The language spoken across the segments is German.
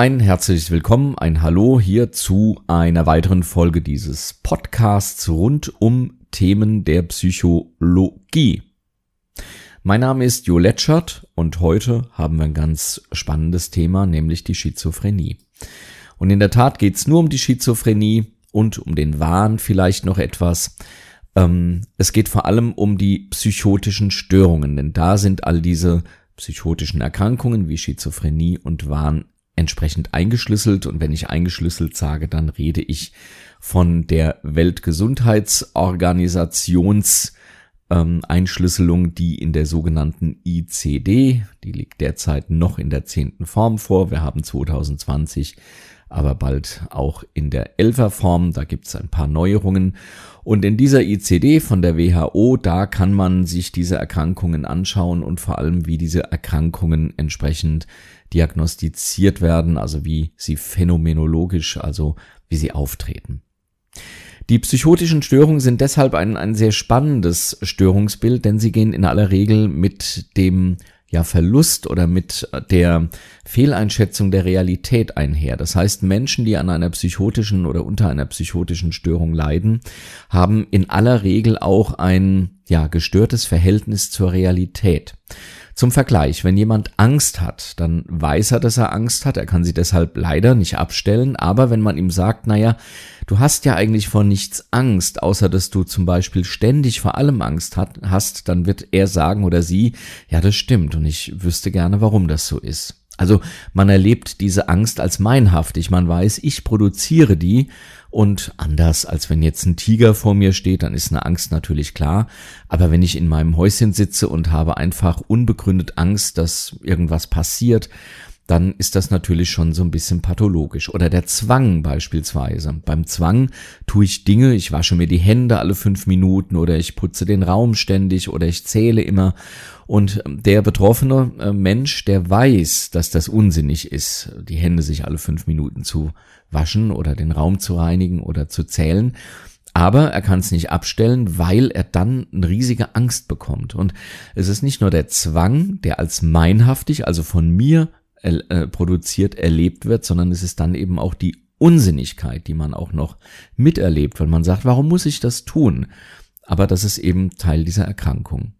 Ein herzliches Willkommen, ein Hallo hier zu einer weiteren Folge dieses Podcasts rund um Themen der Psychologie. Mein Name ist Jo Letschert und heute haben wir ein ganz spannendes Thema, nämlich die Schizophrenie. Und in der Tat geht es nur um die Schizophrenie und um den Wahn vielleicht noch etwas. Es geht vor allem um die psychotischen Störungen, denn da sind all diese psychotischen Erkrankungen wie Schizophrenie und Wahn entsprechend eingeschlüsselt. Und wenn ich eingeschlüsselt sage, dann rede ich von der Weltgesundheitsorganisations Einschlüsselung, die in der sogenannten ICD, die liegt derzeit noch in der 10. Form vor. Wir haben 2020, aber bald auch in der 11er Form. Da gibt's ein paar Neuerungen. Und in dieser ICD von der WHO, da kann man sich diese Erkrankungen anschauen und vor allem, wie diese Erkrankungen entsprechend diagnostiziert werden, also wie sie phänomenologisch, also wie sie auftreten. Die psychotischen Störungen sind deshalb ein sehr spannendes Störungsbild, denn sie gehen in aller Regel mit dem Verlust oder mit der Fehleinschätzung der Realität einher. Das heißt, Menschen, die an einer psychotischen oder unter einer psychotischen Störung leiden, haben in aller Regel auch ein gestörtes Verhältnis zur Realität. Zum Vergleich, wenn jemand Angst hat, dann weiß er, dass er Angst hat, er kann sie deshalb leider nicht abstellen, aber wenn man ihm sagt, du hast ja eigentlich vor nichts Angst, außer dass du zum Beispiel ständig vor allem Angst hast, dann wird er sagen oder sie, ja, das stimmt und ich wüsste gerne, warum das so ist. Also man erlebt diese Angst als meinhaftig, man weiß, ich produziere die und anders als wenn jetzt ein Tiger vor mir steht, dann ist eine Angst natürlich klar, aber wenn ich in meinem Häuschen sitze und habe einfach unbegründet Angst, dass irgendwas passiert, dann ist das natürlich schon so ein bisschen pathologisch. Oder der Zwang beispielsweise. Beim Zwang tue ich Dinge, ich wasche mir die Hände alle 5 Minuten oder ich putze den Raum ständig oder ich zähle immer. Und der betroffene Mensch, der weiß, dass das unsinnig ist, die Hände sich alle 5 Minuten zu waschen oder den Raum zu reinigen oder zu zählen. Aber er kann es nicht abstellen, weil er dann eine riesige Angst bekommt. Und es ist nicht nur der Zwang, der als meinhaftig, also von mir produziert, erlebt wird, sondern es ist dann eben auch die Unsinnigkeit, die man auch noch miterlebt, weil man sagt, warum muss ich das tun? Aber das ist eben Teil dieser Erkrankung.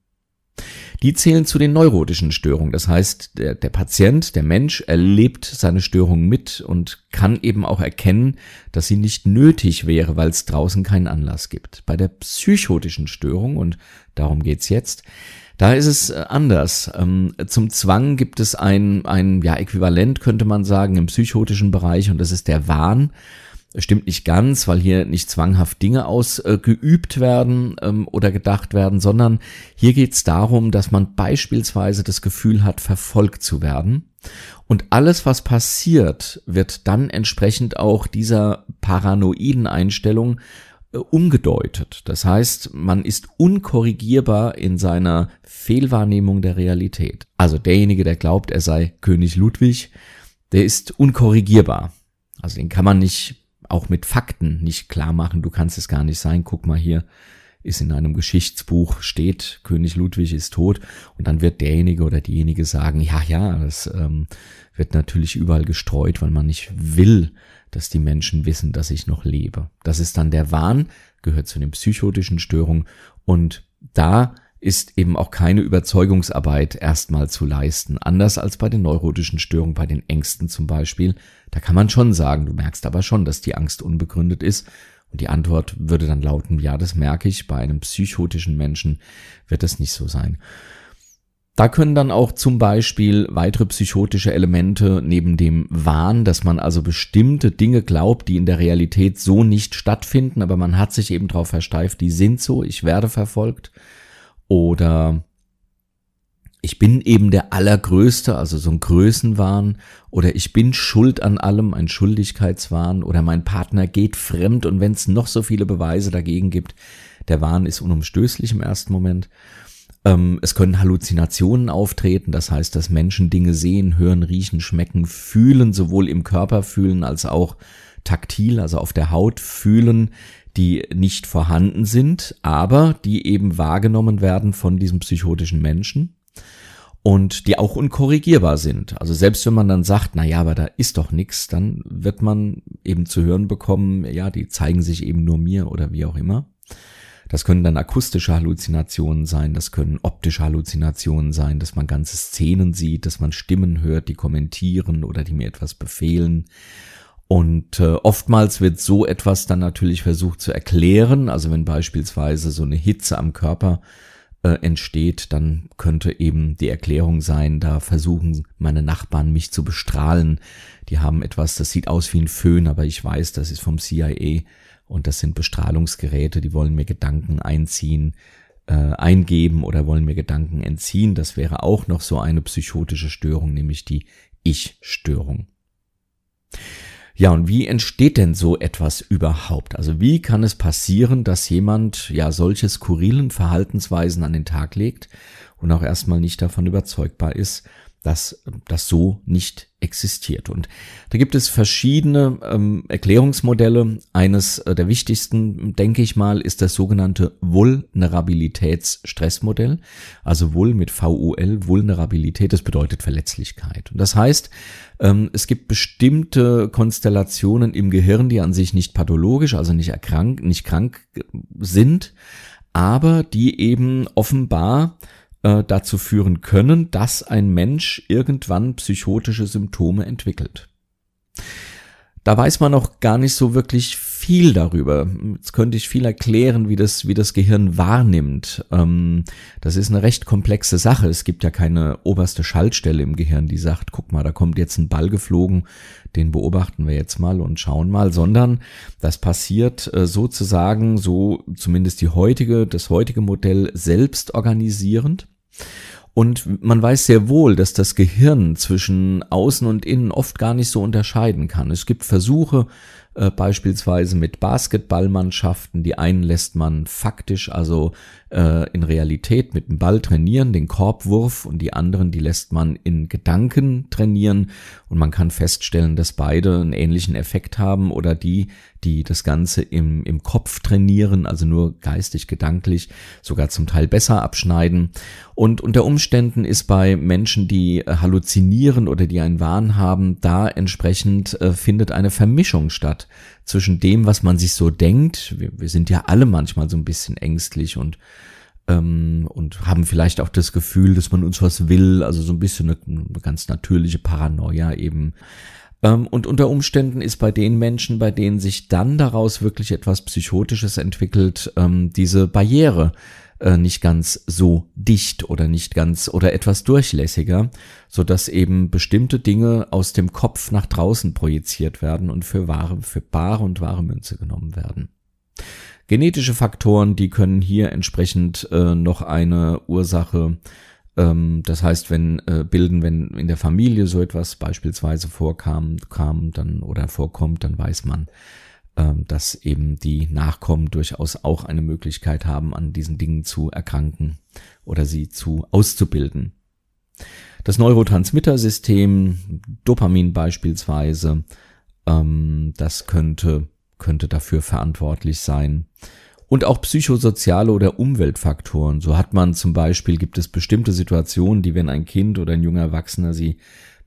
Die zählen zu den neurotischen Störungen. Das heißt, der Patient, der Mensch erlebt seine Störung mit und kann eben auch erkennen, dass sie nicht nötig wäre, weil es draußen keinen Anlass gibt. Bei der psychotischen Störung, und darum geht's jetzt, da ist es anders. Zum Zwang gibt es ein Äquivalent, könnte man sagen, im psychotischen Bereich und das ist der Wahn. Stimmt nicht ganz, weil hier nicht zwanghaft Dinge ausgeübt werden oder gedacht werden, sondern hier geht es darum, dass man beispielsweise das Gefühl hat, verfolgt zu werden. Und alles, was passiert, wird dann entsprechend auch dieser paranoiden Einstellung umgedeutet. Das heißt, man ist unkorrigierbar in seiner Fehlwahrnehmung der Realität. Also derjenige, der glaubt, er sei König Ludwig, der ist unkorrigierbar. Also den kann man nicht, auch mit Fakten nicht klar machen. Du kannst es gar nicht sein. Guck mal, hier ist in einem Geschichtsbuch steht, König Ludwig ist tot. Und dann wird derjenige oder diejenige sagen, das wird natürlich überall gestreut, weil man nicht will, dass die Menschen wissen, dass ich noch lebe. Das ist dann der Wahn, gehört zu den psychotischen Störungen und da ist eben auch keine Überzeugungsarbeit erstmal zu leisten. Anders als bei den neurotischen Störungen, bei den Ängsten zum Beispiel, da kann man schon sagen, du merkst aber schon, dass die Angst unbegründet ist und die Antwort würde dann lauten, ja, das merke ich, bei einem psychotischen Menschen wird das nicht so sein. Da können dann auch zum Beispiel weitere psychotische Elemente neben dem Wahn, dass man also bestimmte Dinge glaubt, die in der Realität so nicht stattfinden, aber man hat sich eben darauf versteift, die sind so, ich werde verfolgt oder ich bin eben der Allergrößte, also so ein Größenwahn oder ich bin schuld an allem, ein Schuldigkeitswahn oder mein Partner geht fremd und wenn es noch so viele Beweise dagegen gibt, der Wahn ist unumstößlich im ersten Moment. Es können Halluzinationen auftreten, das heißt, dass Menschen Dinge sehen, hören, riechen, schmecken, fühlen, sowohl im Körper fühlen als auch taktil, also auf der Haut fühlen, die nicht vorhanden sind, aber die eben wahrgenommen werden von diesem psychotischen Menschen. und die auch unkorrigierbar sind. Also selbst wenn man dann sagt, na ja, aber da ist doch nichts, dann wird man eben zu hören bekommen, ja, die zeigen sich eben nur mir oder wie auch immer. Das können dann akustische Halluzinationen sein, das können optische Halluzinationen sein, dass man ganze Szenen sieht, dass man Stimmen hört, die kommentieren oder die mir etwas befehlen. Und oftmals wird so etwas dann natürlich versucht zu erklären. Also wenn beispielsweise so eine Hitze am Körper entsteht, dann könnte eben die Erklärung sein, da versuchen meine Nachbarn mich zu bestrahlen. Die haben etwas, das sieht aus wie ein Föhn, aber ich weiß, das ist vom CIA. Und das sind Bestrahlungsgeräte, die wollen mir Gedanken eingeben oder wollen mir Gedanken entziehen. Das wäre auch noch so eine psychotische Störung, nämlich die Ich-Störung. Ja, und wie entsteht denn so etwas überhaupt? Also wie kann es passieren, dass jemand ja solche skurrilen Verhaltensweisen an den Tag legt und auch erstmal nicht davon überzeugbar ist, dass das so nicht existiert? Und da gibt es verschiedene Erklärungsmodelle. Eines der wichtigsten, denke ich mal, ist das sogenannte Vulnerabilitätsstressmodell. Also Vul mit VUL, Vulnerabilität, das bedeutet Verletzlichkeit. Und das heißt, es gibt bestimmte Konstellationen im Gehirn, die an sich nicht pathologisch, also nicht krank sind, aber die eben offenbar dazu führen können, dass ein Mensch irgendwann psychotische Symptome entwickelt. Da weiß man noch gar nicht so wirklich viel darüber. Jetzt könnte ich viel erklären, wie das Gehirn wahrnimmt. Das ist eine recht komplexe Sache. Es gibt ja keine oberste Schaltstelle im Gehirn, die sagt, guck mal, da kommt jetzt ein Ball geflogen, den beobachten wir jetzt mal und schauen mal, sondern das passiert sozusagen, so zumindest das heutige Modell, selbstorganisierend. Und man weiß sehr wohl, dass das Gehirn zwischen Außen und Innen oft gar nicht so unterscheiden kann. Es gibt Versuche, beispielsweise mit Basketballmannschaften. Die einen lässt man faktisch, also in Realität mit dem Ball trainieren, den Korbwurf, und die anderen, die lässt man in Gedanken trainieren. Und man kann feststellen, dass beide einen ähnlichen Effekt haben, oder die, die das Ganze im Kopf trainieren, also nur geistig, gedanklich, sogar zum Teil besser abschneiden. Und unter Umständen ist bei Menschen, die halluzinieren oder die einen Wahn haben, da entsprechend findet eine Vermischung statt zwischen dem, was man sich so denkt. Wir sind ja alle manchmal so ein bisschen ängstlich und haben vielleicht auch das Gefühl, dass man uns was will, also so ein bisschen eine ganz natürliche Paranoia eben. Und unter Umständen ist bei den Menschen, bei denen sich dann daraus wirklich etwas Psychotisches entwickelt, diese Barriere nicht ganz so dicht oder nicht ganz oder etwas durchlässiger, so dass eben bestimmte Dinge aus dem Kopf nach draußen projiziert werden und für bare Münze genommen werden. Genetische Faktoren, die können hier entsprechend noch eine Ursache. Das heißt, wenn in der Familie so etwas beispielsweise vorkommt, dann weiß man, dass eben die Nachkommen durchaus auch eine Möglichkeit haben, an diesen Dingen zu erkranken oder sie auszubilden. Das Neurotransmittersystem, Dopamin beispielsweise, das könnte dafür verantwortlich sein. Und auch psychosoziale oder Umweltfaktoren. So hat man zum Beispiel, gibt es bestimmte Situationen, die, wenn ein Kind oder ein junger Erwachsener sie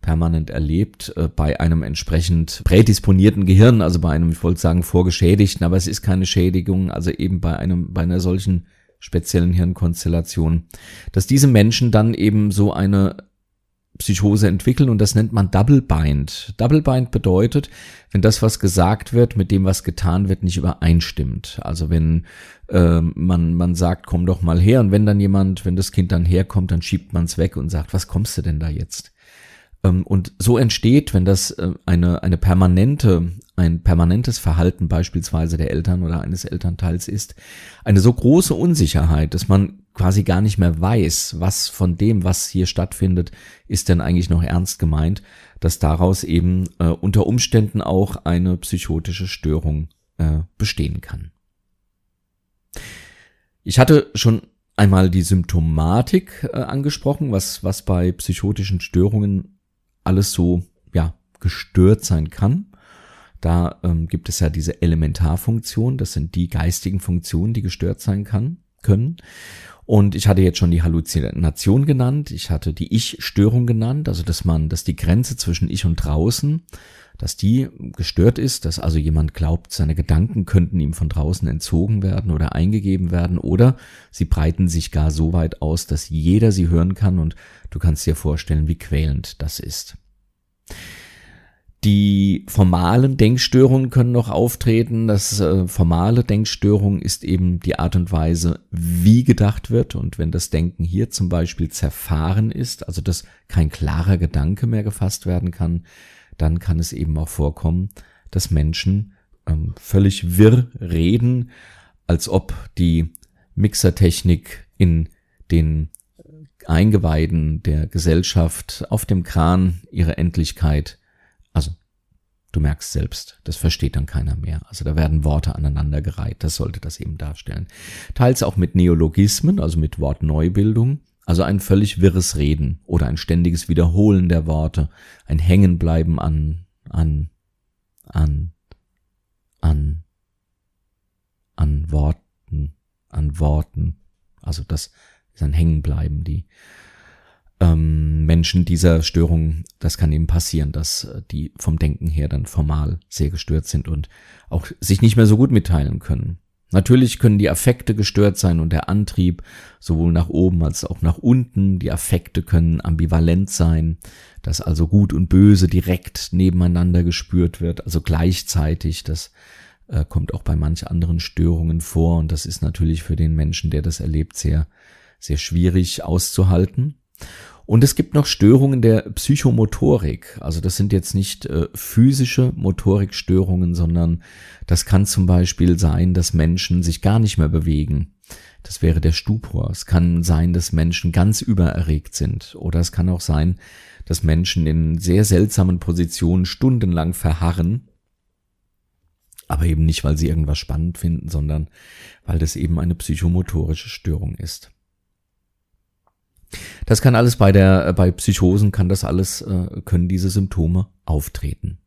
permanent erlebt, bei einem entsprechend prädisponierten Gehirn, also bei einem, ich wollte sagen, vorgeschädigten, aber es ist keine Schädigung, also eben bei einer solchen speziellen Hirnkonstellation, dass diese Menschen dann eben so eine Psychose entwickeln, und das nennt man Double Bind. Double Bind bedeutet, wenn das, was gesagt wird, mit dem, was getan wird, nicht übereinstimmt. Also wenn man sagt, komm doch mal her, und wenn das Kind dann herkommt, dann schiebt man es weg und sagt, was kommst du denn da jetzt? Und so entsteht, wenn das ein permanentes Verhalten beispielsweise der Eltern oder eines Elternteils ist, eine so große Unsicherheit, dass man quasi gar nicht mehr weiß, was von dem, was hier stattfindet, ist denn eigentlich noch ernst gemeint, dass daraus eben unter Umständen auch eine psychotische Störung bestehen kann. Ich hatte schon einmal die Symptomatik angesprochen, was bei psychotischen Störungen alles so, ja, gestört sein kann. Da gibt es ja diese Elementarfunktion, das sind die geistigen Funktionen, die gestört sein können. Und ich hatte jetzt schon die Halluzination genannt, ich hatte die Ich-Störung genannt, also dass die Grenze zwischen Ich und draußen, dass die gestört ist, dass also jemand glaubt, seine Gedanken könnten ihm von draußen entzogen werden oder eingegeben werden oder sie breiten sich gar so weit aus, dass jeder sie hören kann und du kannst dir vorstellen, wie quälend das ist. Die formalen Denkstörungen können noch auftreten. Das formale Denkstörung ist eben die Art und Weise, wie gedacht wird. Und wenn das Denken hier zum Beispiel zerfahren ist, also dass kein klarer Gedanke mehr gefasst werden kann, dann kann es eben auch vorkommen, dass Menschen völlig wirr reden, als ob die Mixertechnik in den Eingeweiden der Gesellschaft auf dem Kran ihre Endlichkeit. Also, du merkst selbst, das versteht dann keiner mehr. Also da werden Worte aneinandergereiht, das sollte das eben darstellen. Teils auch mit Neologismen, also mit Wortneubildung, also ein völlig wirres Reden oder ein ständiges Wiederholen der Worte, ein Hängenbleiben an Worten. Also das ist ein Hängenbleiben, die Menschen dieser Störung, das kann eben passieren, dass die vom Denken her dann formal sehr gestört sind und auch sich nicht mehr so gut mitteilen können. Natürlich können die Affekte gestört sein und der Antrieb sowohl nach oben als auch nach unten. Die Affekte können ambivalent sein, dass also Gut und Böse direkt nebeneinander gespürt wird, also gleichzeitig. Das kommt auch bei manch anderen Störungen vor und das ist natürlich für den Menschen, der das erlebt, sehr, sehr schwierig auszuhalten. Und es gibt noch Störungen der Psychomotorik, also das sind jetzt nicht physische Motorikstörungen, sondern das kann zum Beispiel sein, dass Menschen sich gar nicht mehr bewegen, das wäre der Stupor. Es kann sein, dass Menschen ganz übererregt sind oder es kann auch sein, dass Menschen in sehr seltsamen Positionen stundenlang verharren, aber eben nicht, weil sie irgendwas spannend finden, sondern weil das eben eine psychomotorische Störung ist. Das kann alles bei Psychosen können diese Symptome auftreten.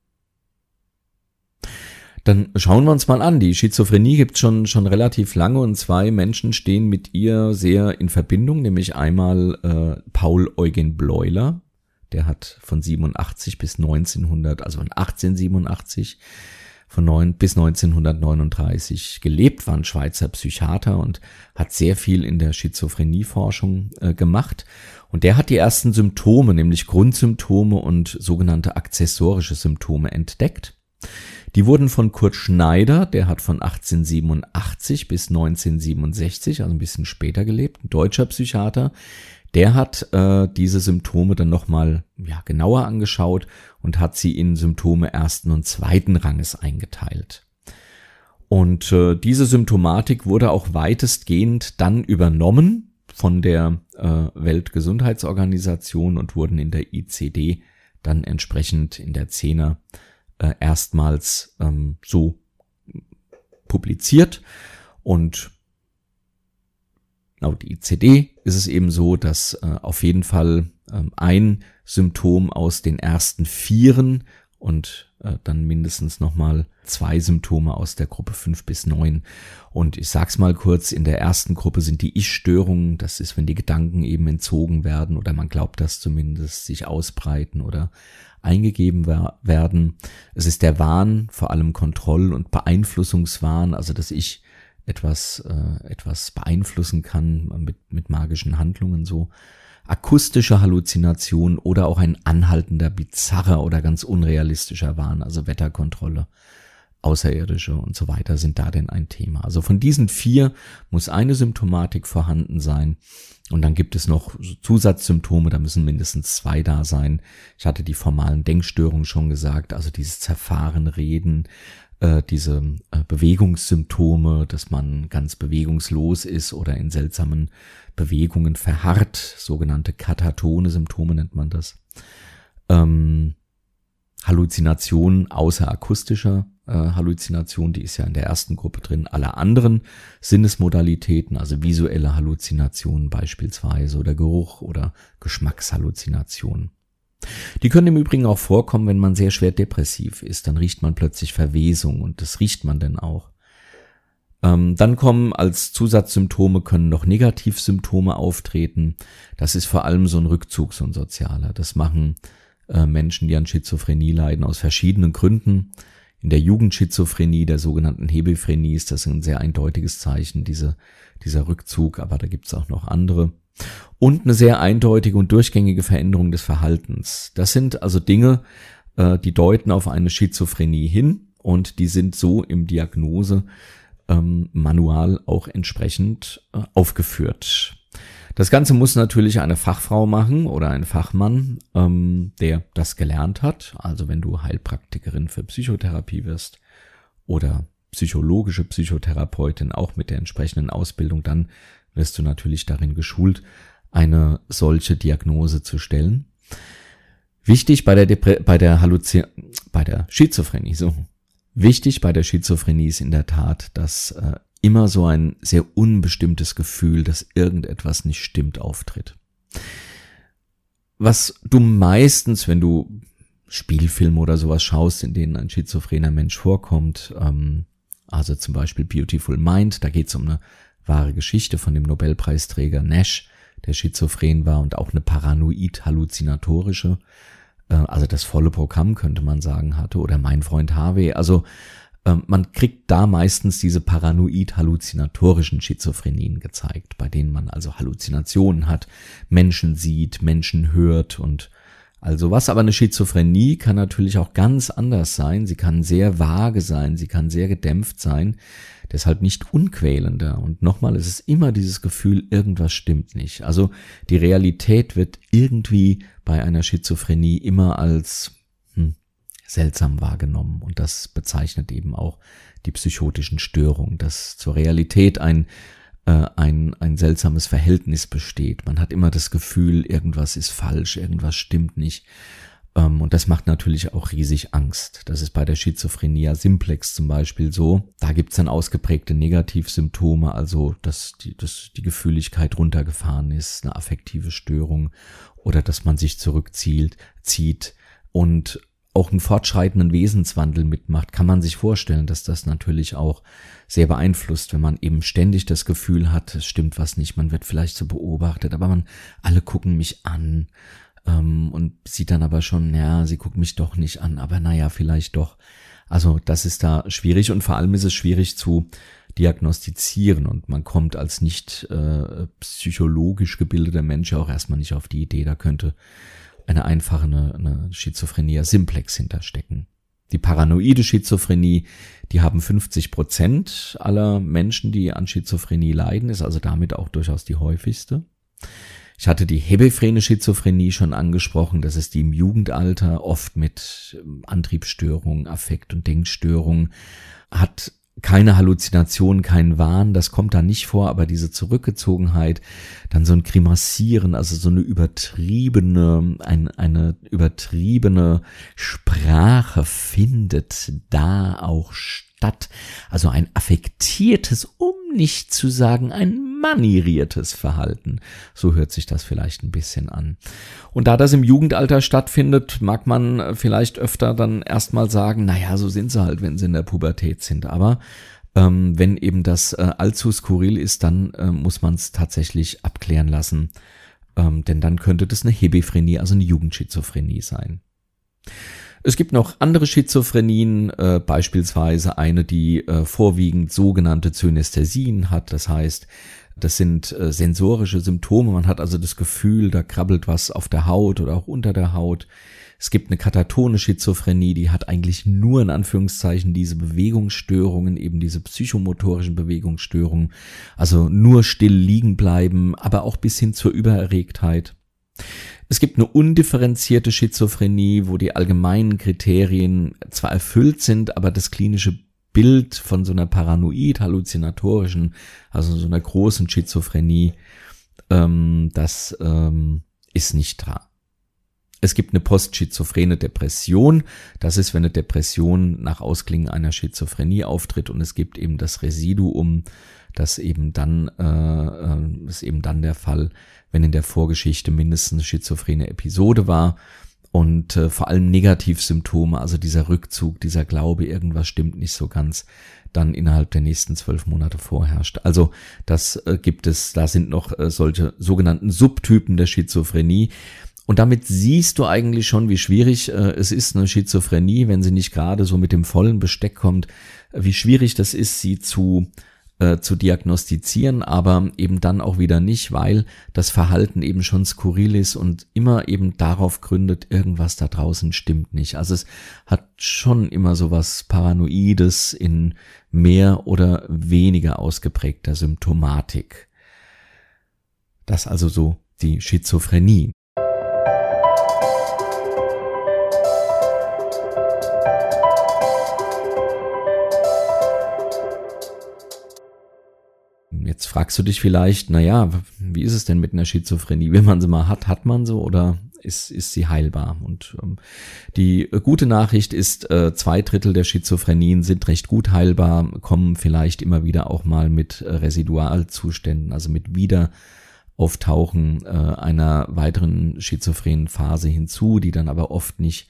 Dann schauen wir uns mal an. Die Schizophrenie gibt's schon relativ lange und zwei Menschen stehen mit ihr sehr in Verbindung, nämlich einmal Paul Eugen Bleuler, der hat von 1887 bis 1939 gelebt, war ein Schweizer Psychiater und hat sehr viel in der Schizophrenieforschung gemacht. Und der hat die ersten Symptome, nämlich Grundsymptome und sogenannte akzessorische Symptome entdeckt. Die wurden von Kurt Schneider, der hat von 1887 bis 1967, also ein bisschen später gelebt, ein deutscher Psychiater. Der hat diese Symptome dann nochmal genauer angeschaut und hat sie in Symptome ersten und zweiten Ranges eingeteilt. Und diese Symptomatik wurde auch weitestgehend dann übernommen von der Weltgesundheitsorganisation und wurden in der ICD dann entsprechend in der 10er erstmals so publiziert. Und laut ICD ist es eben so, dass auf jeden Fall ein Symptom aus den ersten 4 und dann mindestens nochmal 2 Symptome aus der Gruppe 5 bis 9. Und ich sag's mal kurz, in der ersten Gruppe sind die Ich-Störungen, das ist, wenn die Gedanken eben entzogen werden oder man glaubt das zumindest, sich ausbreiten oder eingegeben werden. Es ist der Wahn, vor allem Kontroll- und Beeinflussungswahn, also dass ich etwas beeinflussen kann mit magischen Handlungen, so akustische Halluzination oder auch ein anhaltender, bizarrer oder ganz unrealistischer Wahn, also Wetterkontrolle, Außerirdische und so weiter sind da denn ein Thema. Also von diesen 4 muss eine Symptomatik vorhanden sein und dann gibt es noch Zusatzsymptome, da müssen mindestens 2 da sein. Ich hatte die formalen Denkstörungen schon gesagt, also dieses Zerfahren, Reden, diese Bewegungssymptome, dass man ganz bewegungslos ist oder in seltsamen Bewegungen verharrt, sogenannte katatone Symptome nennt man das, Halluzinationen außer akustischer Halluzination, die ist ja in der ersten Gruppe drin, aller anderen Sinnesmodalitäten, also visuelle Halluzinationen beispielsweise oder Geruch oder Geschmackshalluzinationen. Die können im Übrigen auch vorkommen, wenn man sehr schwer depressiv ist, dann riecht man plötzlich Verwesung und das riecht man dann auch. Dann kommen als Zusatzsymptome, können noch Negativsymptome auftreten. Das ist vor allem so ein Rückzug, so ein sozialer. Das machen Menschen, die an Schizophrenie leiden, aus verschiedenen Gründen. In der Jugendschizophrenie, der sogenannten Hebephrenie, ist das ein sehr eindeutiges Zeichen, dieser Rückzug. Aber da gibt es auch noch andere. Und eine sehr eindeutige und durchgängige Veränderung des Verhaltens. Das sind also Dinge, die deuten auf eine Schizophrenie hin und die sind so im Diagnose-Manual auch entsprechend aufgeführt. Das Ganze muss natürlich eine Fachfrau machen oder ein Fachmann, der das gelernt hat. Also wenn du Heilpraktikerin für Psychotherapie wirst oder psychologische Psychotherapeutin, auch mit der entsprechenden Ausbildung, dann wirst du natürlich darin geschult, eine solche Diagnose zu stellen. Wichtig bei der Schizophrenie, Wichtig bei der Schizophrenie ist in der Tat, dass immer so ein sehr unbestimmtes Gefühl, dass irgendetwas nicht stimmt, auftritt. Was du meistens, wenn du Spielfilme oder sowas schaust, in denen ein schizophrener Mensch vorkommt, also zum Beispiel Beautiful Mind, da geht es um eine wahre Geschichte von dem Nobelpreisträger Nash, der schizophren war und auch eine paranoid-halluzinatorische, also das volle Programm könnte man sagen, hatte, oder Mein Freund Harvey, also man kriegt da meistens diese paranoid-halluzinatorischen Schizophrenien gezeigt, bei denen man also Halluzinationen hat, Menschen sieht, Menschen hört und all sowas. Aber eine Schizophrenie kann natürlich auch ganz anders sein. Sie kann sehr vage sein, sie kann sehr gedämpft sein, deshalb nicht unquälender. Und nochmal, es ist immer dieses Gefühl, irgendwas stimmt nicht. Also die Realität wird irgendwie bei einer Schizophrenie immer als seltsam wahrgenommen und das bezeichnet eben auch die psychotischen Störungen, dass zur Realität ein seltsames Verhältnis besteht. Man hat immer das Gefühl, irgendwas ist falsch, irgendwas stimmt nicht und das macht natürlich auch riesig Angst. Das ist bei der Schizophrenia simplex zum Beispiel so. Da gibt es dann ausgeprägte Negativsymptome, also dass die Gefühligkeit runtergefahren ist, eine affektive Störung oder dass man sich zurückzieht und auch einen fortschreitenden Wesenswandel mitmacht, kann man sich vorstellen, dass das natürlich auch sehr beeinflusst, wenn man eben ständig das Gefühl hat, es stimmt was nicht, man wird vielleicht so beobachtet, aber alle gucken mich an und sieht dann aber schon, ja, sie guckt mich doch nicht an, aber naja, vielleicht doch. Also das ist da schwierig und vor allem ist es schwierig zu diagnostizieren und man kommt als nicht psychologisch gebildeter Mensch auch erstmal nicht auf die Idee, da könnte eine einfache Schizophrenia simplex hinterstecken. Die paranoide Schizophrenie, die haben 50% aller Menschen, die an Schizophrenie leiden, ist also damit auch durchaus die häufigste. Ich hatte die hebephrene Schizophrenie schon angesprochen, das ist die im Jugendalter, oft mit Antriebsstörungen, Affekt- und Denkstörungen, hat keine Halluzination, kein Wahn, das kommt da nicht vor, aber diese Zurückgezogenheit, dann so ein Grimassieren, also so eine übertriebene Sprache findet da auch statt. Also ein affektiertes, um nicht zu sagen ein manieriertes Verhalten. So hört sich das vielleicht ein bisschen an. Und da das im Jugendalter stattfindet, mag man vielleicht öfter dann erstmal sagen, naja, so sind sie halt, wenn sie in der Pubertät sind. Aber wenn eben das allzu skurril ist, dann muss man es tatsächlich abklären lassen. Denn dann könnte das eine Hebephrenie, also eine Jugendschizophrenie sein. Es gibt noch andere Schizophrenien, beispielsweise eine, die vorwiegend sogenannte Synästhesien hat. Das heißt, das sind sensorische Symptome. Man hat also das Gefühl, da krabbelt was auf der Haut oder auch unter der Haut. Es gibt eine katatone Schizophrenie, die hat eigentlich nur in Anführungszeichen diese Bewegungsstörungen, eben diese psychomotorischen Bewegungsstörungen. Also nur still liegen bleiben, aber auch bis hin zur Übererregtheit. Es gibt eine undifferenzierte Schizophrenie, wo die allgemeinen Kriterien zwar erfüllt sind, aber das klinische Bild von so einer paranoid-halluzinatorischen, also so einer großen Schizophrenie, das ist nicht da. Es gibt eine postschizophrene Depression. Das ist, wenn eine Depression nach Ausklingen einer Schizophrenie auftritt und es gibt eben das Residuum, das ist eben dann der Fall, wenn in der Vorgeschichte mindestens eine schizophrene Episode war und vor allem Negativsymptome, also dieser Rückzug, dieser Glaube, irgendwas stimmt nicht so ganz, dann innerhalb der nächsten 12 Monate vorherrscht. Also das gibt es, da sind noch solche sogenannten Subtypen der Schizophrenie. Und damit siehst du eigentlich schon, wie schwierig es ist, eine Schizophrenie, wenn sie nicht gerade so mit dem vollen Besteck kommt, wie schwierig das ist, sie zu diagnostizieren, aber eben dann auch wieder nicht, weil das Verhalten eben schon skurril ist und immer eben darauf gründet, irgendwas da draußen stimmt nicht. Also es hat schon immer so was Paranoides in mehr oder weniger ausgeprägter Symptomatik. Das also so die Schizophrenie. Jetzt fragst du dich vielleicht, naja, wie ist es denn mit einer Schizophrenie? Wenn man sie mal hat, hat man sie oder ist sie heilbar? Und die gute Nachricht ist, 2 Drittel der Schizophrenien sind recht gut heilbar, kommen vielleicht immer wieder auch mal mit Residualzuständen, also mit Wiederauftauchen einer weiteren schizophrenen Phase hinzu, die dann aber oft nicht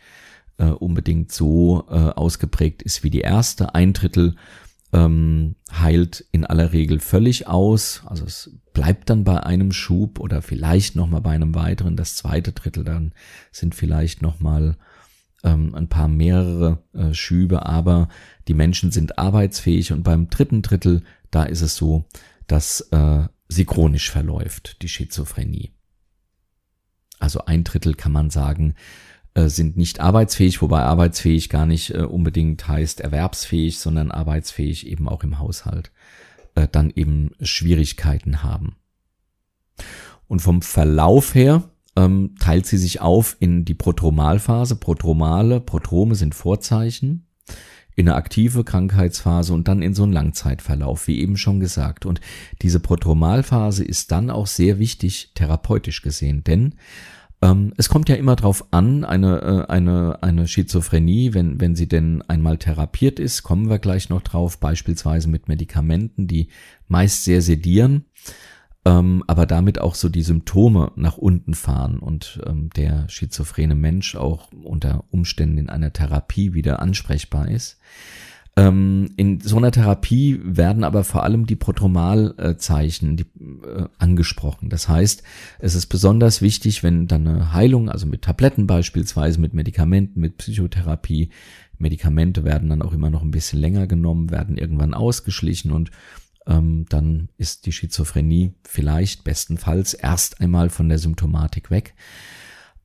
unbedingt so ausgeprägt ist wie die erste. 1 Drittel heilt in aller Regel völlig aus, also es bleibt dann bei einem Schub oder vielleicht nochmal bei einem weiteren. Das 2. Drittel dann sind vielleicht nochmal ein paar mehrere Schübe, aber die Menschen sind arbeitsfähig und beim 3. Drittel, da ist es so, dass sie chronisch verläuft, die Schizophrenie. Also 1 Drittel kann man sagen, sind nicht arbeitsfähig, wobei arbeitsfähig gar nicht unbedingt heißt erwerbsfähig, sondern arbeitsfähig eben auch im Haushalt, dann eben Schwierigkeiten haben. Und vom Verlauf her teilt sie sich auf in die Prodromalphase. Prodrome sind Vorzeichen, in eine aktive Krankheitsphase und dann in so einen Langzeitverlauf, wie eben schon gesagt. Und diese Prodromalphase ist dann auch sehr wichtig therapeutisch gesehen, denn es kommt ja immer drauf an, eine Schizophrenie, wenn sie denn einmal therapiert ist, kommen wir gleich noch drauf, beispielsweise mit Medikamenten, die meist sehr sedieren, aber damit auch so die Symptome nach unten fahren und der schizophrene Mensch auch unter Umständen in einer Therapie wieder ansprechbar ist. In so einer Therapie werden aber vor allem die Prodromalzeichen angesprochen. Das heißt, es ist besonders wichtig, wenn dann eine Heilung, also mit Tabletten beispielsweise, mit Medikamenten, mit Psychotherapie, Medikamente werden dann auch immer noch ein bisschen länger genommen, werden irgendwann ausgeschlichen und dann ist die Schizophrenie vielleicht bestenfalls erst einmal von der Symptomatik weg.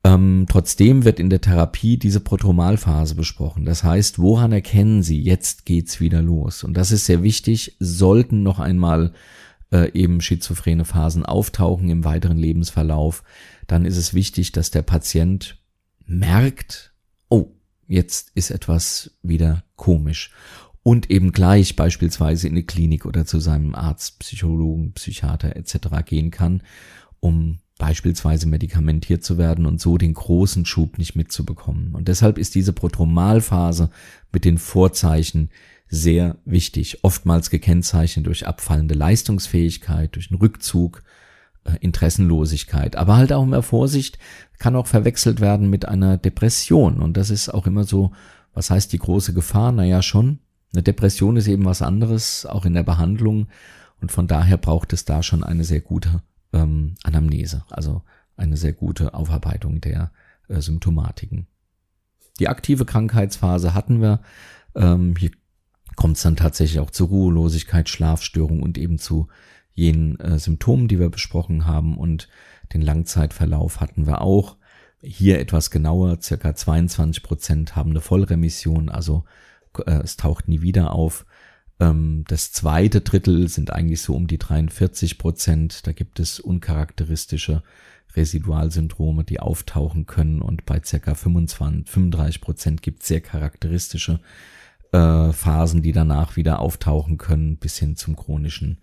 Trotzdem wird in der Therapie diese Prodromalphase besprochen. Das heißt, woran erkennen Sie, jetzt geht's wieder los? Und das ist sehr wichtig, sollten noch einmal eben schizophrene Phasen auftauchen im weiteren Lebensverlauf, dann ist es wichtig, dass der Patient merkt, oh, jetzt ist etwas wieder komisch. Und eben gleich beispielsweise in eine Klinik oder zu seinem Arzt, Psychologen, Psychiater etc. gehen kann, um beispielsweise medikamentiert zu werden und so den großen Schub nicht mitzubekommen. Und deshalb ist diese Prodromalphase mit den Vorzeichen sehr wichtig, oftmals gekennzeichnet durch abfallende Leistungsfähigkeit, durch einen Rückzug, Interessenlosigkeit, aber halt auch immer Vorsicht, kann auch verwechselt werden mit einer Depression. Und das ist auch immer so, was heißt die große Gefahr? Naja, schon. Eine Depression ist eben was anderes, auch in der Behandlung. Und von daher braucht es da schon eine sehr gute Anamnese, also eine sehr gute Aufarbeitung der Symptomatiken. Die aktive Krankheitsphase hatten wir. Hier kommt es dann tatsächlich auch zu Ruhelosigkeit, Schlafstörung und eben zu jenen Symptomen, die wir besprochen haben. Und den Langzeitverlauf hatten wir auch. Hier etwas genauer, circa 22% haben eine Vollremission, also es taucht nie wieder auf. Das 2. Drittel sind eigentlich so um die 43%. Da gibt es uncharakteristische Residualsyndrome, die auftauchen können. Und bei ca. 35% gibt es sehr charakteristische Phasen, die danach wieder auftauchen können, bis hin zum chronischen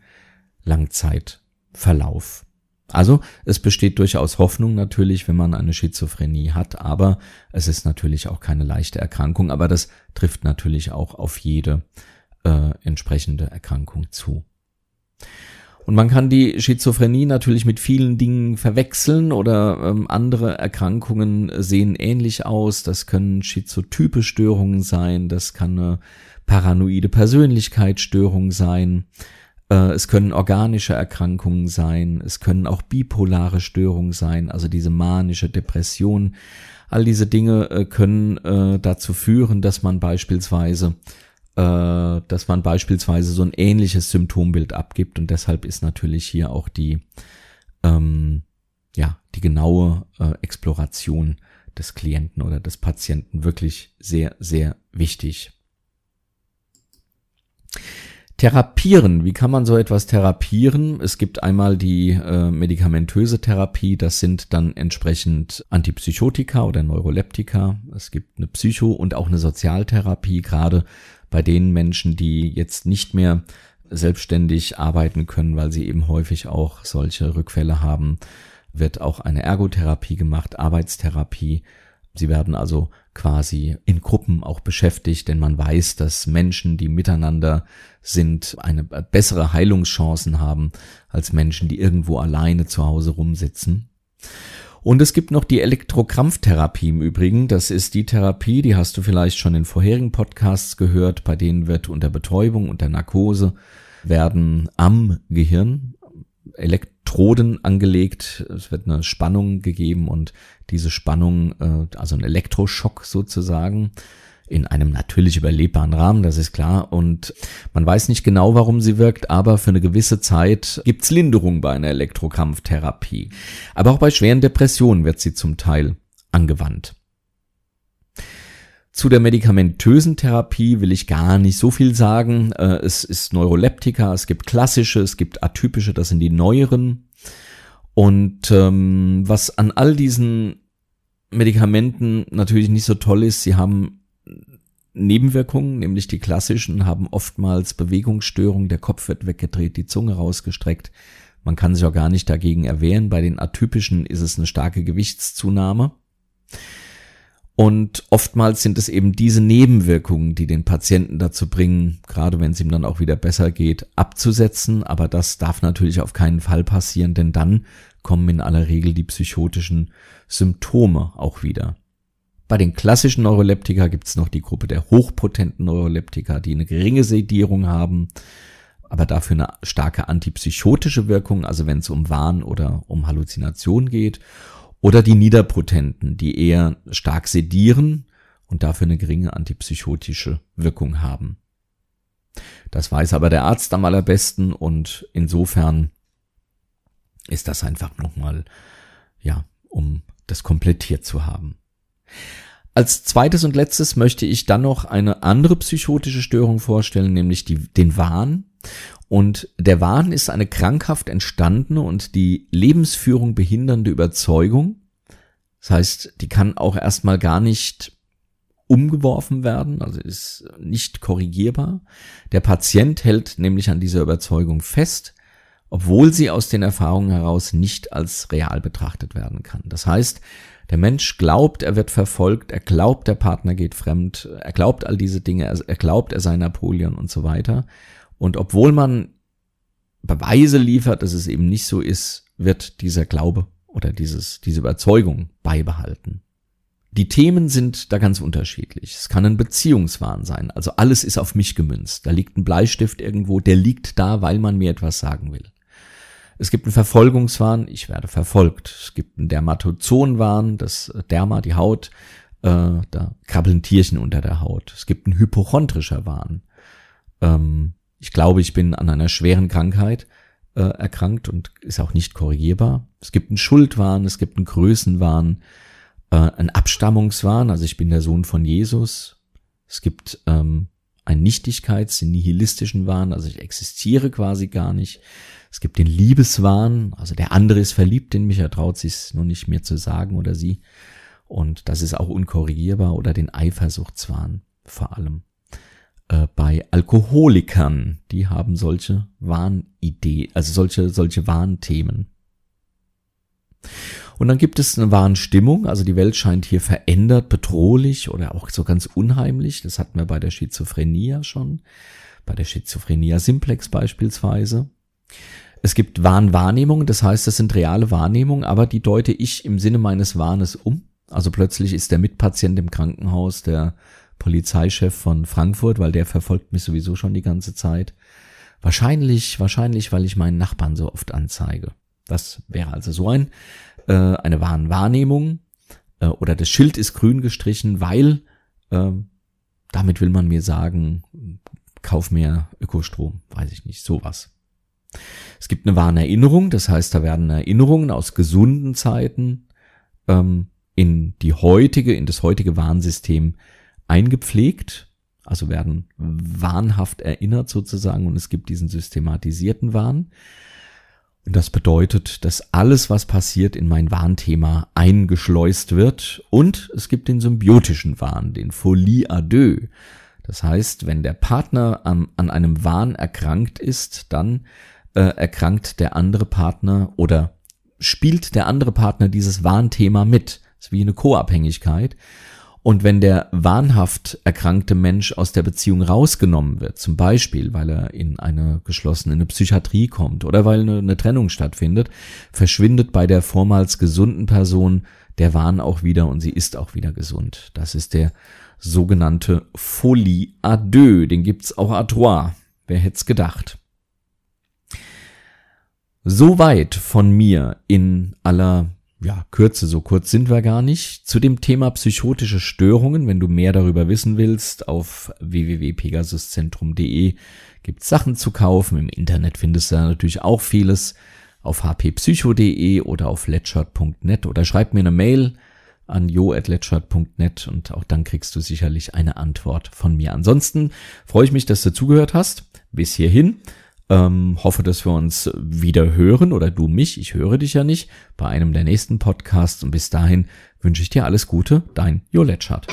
Langzeitverlauf. Also es besteht durchaus Hoffnung natürlich, wenn man eine Schizophrenie hat, aber es ist natürlich auch keine leichte Erkrankung. Aber das trifft natürlich auch auf jede entsprechende Erkrankung zu. Und man kann die Schizophrenie natürlich mit vielen Dingen verwechseln oder andere Erkrankungen sehen ähnlich aus. Das können schizotype Störungen sein, das kann eine paranoide Persönlichkeitsstörung sein, es können organische Erkrankungen sein, es können auch bipolare Störungen sein, also diese manische Depression. All diese Dinge können dazu führen, dass man beispielsweise so ein ähnliches Symptombild abgibt, und deshalb ist natürlich hier auch die genaue Exploration des Klienten oder des Patienten wirklich sehr, sehr wichtig. Therapieren. Wie kann man so etwas therapieren? Es gibt einmal die medikamentöse Therapie, das sind dann entsprechend Antipsychotika oder Neuroleptika. Es gibt eine Psycho- und auch eine Sozialtherapie, gerade bei den Menschen, die jetzt nicht mehr selbstständig arbeiten können, weil sie eben häufig auch solche Rückfälle haben, wird auch eine Ergotherapie gemacht, Arbeitstherapie. Sie werden also quasi in Gruppen auch beschäftigt, denn man weiß, dass Menschen, die miteinander sind, eine bessere Heilungschancen haben als Menschen, die irgendwo alleine zu Hause rumsitzen. Und es gibt noch die Elektrokrampftherapie im Übrigen. Das ist die Therapie, die hast du vielleicht schon in vorherigen Podcasts gehört, bei denen wird unter Betäubung, unter Narkose werden am Gehirn Elektroden angelegt, es wird eine Spannung gegeben und diese Spannung, also ein Elektroschock sozusagen, in einem natürlich überlebbaren Rahmen, das ist klar, und man weiß nicht genau, warum sie wirkt, aber für eine gewisse Zeit gibt's Linderung bei einer Elektrokrampftherapie. Aber auch bei schweren Depressionen wird sie zum Teil angewandt. Zu der medikamentösen Therapie will ich gar nicht so viel sagen. Es ist Neuroleptika, es gibt klassische, es gibt atypische, das sind die neueren. Und was an all diesen Medikamenten natürlich nicht so toll ist, sie haben Nebenwirkungen, nämlich die klassischen haben oftmals Bewegungsstörungen, der Kopf wird weggedreht, die Zunge rausgestreckt. Man kann sich auch gar nicht dagegen erwehren. Bei den atypischen ist es eine starke Gewichtszunahme. Und oftmals sind es eben diese Nebenwirkungen, die den Patienten dazu bringen, gerade wenn es ihm dann auch wieder besser geht, abzusetzen. Aber das darf natürlich auf keinen Fall passieren, denn dann kommen in aller Regel die psychotischen Symptome auch wieder. Bei den klassischen Neuroleptika gibt es noch die Gruppe der hochpotenten Neuroleptika, die eine geringe Sedierung haben, aber dafür eine starke antipsychotische Wirkung, also wenn es um Wahn oder um Halluzination geht. Oder die Niederpotenten, die eher stark sedieren und dafür eine geringe antipsychotische Wirkung haben. Das weiß aber der Arzt am allerbesten, und insofern ist das einfach nochmal, um das komplettiert zu haben. Als zweites und letztes möchte ich dann noch eine andere psychotische Störung vorstellen, nämlich den Wahn. Und der Wahn ist eine krankhaft entstandene und die Lebensführung behindernde Überzeugung. Das heißt, die kann auch erstmal gar nicht umgeworfen werden, also ist nicht korrigierbar. Der Patient hält nämlich an dieser Überzeugung fest, obwohl sie aus den Erfahrungen heraus nicht als real betrachtet werden kann. Das heißt, der Mensch glaubt, er wird verfolgt, er glaubt, der Partner geht fremd, er glaubt all diese Dinge, er glaubt, er sei Napoleon und so weiter. Und obwohl man Beweise liefert, dass es eben nicht so ist, wird dieser Glaube oder diese Überzeugung beibehalten. Die Themen sind da ganz unterschiedlich. Es kann ein Beziehungswahn sein, also alles ist auf mich gemünzt. Da liegt ein Bleistift irgendwo, der liegt da, weil man mir etwas sagen will. Es gibt einen Verfolgungswahn, ich werde verfolgt. Es gibt einen Dermatozonwahn, das Derma, die Haut, da krabbeln Tierchen unter der Haut. Es gibt einen hypochondrischer Wahn. Ich glaube, ich bin an einer schweren Krankheit erkrankt und ist auch nicht korrigierbar. Es gibt einen Schuldwahn, es gibt einen Größenwahn, einen Abstammungswahn, also ich bin der Sohn von Jesus. Es gibt einen Nichtigkeits-, den nihilistischen Wahn, also ich existiere quasi gar nicht. Es gibt den Liebeswahn, also der andere ist verliebt in mich, er traut sich nur nicht mir zu sagen oder sie. Und das ist auch unkorrigierbar. Oder den Eifersuchtswahn vor allem. Bei Alkoholikern, die haben solche Wahnideen, also solche Wahnthemen. Und dann gibt es eine Wahnstimmung, also die Welt scheint hier verändert, bedrohlich oder auch so ganz unheimlich. Das hatten wir bei der Schizophrenie schon, bei der Schizophrenia simplex beispielsweise. Es gibt Wahnwahrnehmungen, das heißt, das sind reale Wahrnehmungen, aber die deute ich im Sinne meines Wahnes um. Also plötzlich ist der Mitpatient im Krankenhaus der Polizeichef von Frankfurt, weil der verfolgt mich sowieso schon die ganze Zeit. Wahrscheinlich, weil ich meinen Nachbarn so oft anzeige. Das wäre also so eine Wahnwahrnehmung. Oder das Schild ist grün gestrichen, weil damit will man mir sagen, kauf mehr Ökostrom, weiß ich nicht, sowas. Es gibt eine Wahnerinnerung, das heißt, da werden Erinnerungen aus gesunden Zeiten in das heutige Warnsystem eingepflegt, also werden wahnhaft erinnert sozusagen, und es gibt diesen systematisierten Wahn. Und das bedeutet, dass alles, was passiert, in mein Wahnthema eingeschleust wird. Und es gibt den symbiotischen Wahn, den Folie à deux. Das heißt, wenn der Partner an einem Wahn erkrankt ist, dann erkrankt der andere Partner oder spielt der andere Partner dieses Wahnthema mit. Das ist wie eine Co-Abhängigkeit. Und wenn der wahnhaft erkrankte Mensch aus der Beziehung rausgenommen wird, zum Beispiel, weil er in eine Psychiatrie kommt oder weil eine Trennung stattfindet, verschwindet bei der vormals gesunden Person der Wahn auch wieder und sie ist auch wieder gesund. Das ist der sogenannte Folie à deux, den gibt's auch à trois. Wer hätte es gedacht? Soweit von mir in aller Kürze, so kurz sind wir gar nicht. Zu dem Thema psychotische Störungen, wenn du mehr darüber wissen willst, auf www.pegasuszentrum.de gibt's Sachen zu kaufen. Im Internet findest du da natürlich auch vieles auf hppsycho.de oder auf letschert.net oder schreib mir eine Mail an jo@letschert.net und auch dann kriegst du sicherlich eine Antwort von mir. Ansonsten freue ich mich, dass du zugehört hast bis hierhin. Hoffe, dass wir uns wieder hören oder du mich, ich höre dich ja nicht, bei einem der nächsten Podcasts, und bis dahin wünsche ich dir alles Gute, dein Jo Letschert.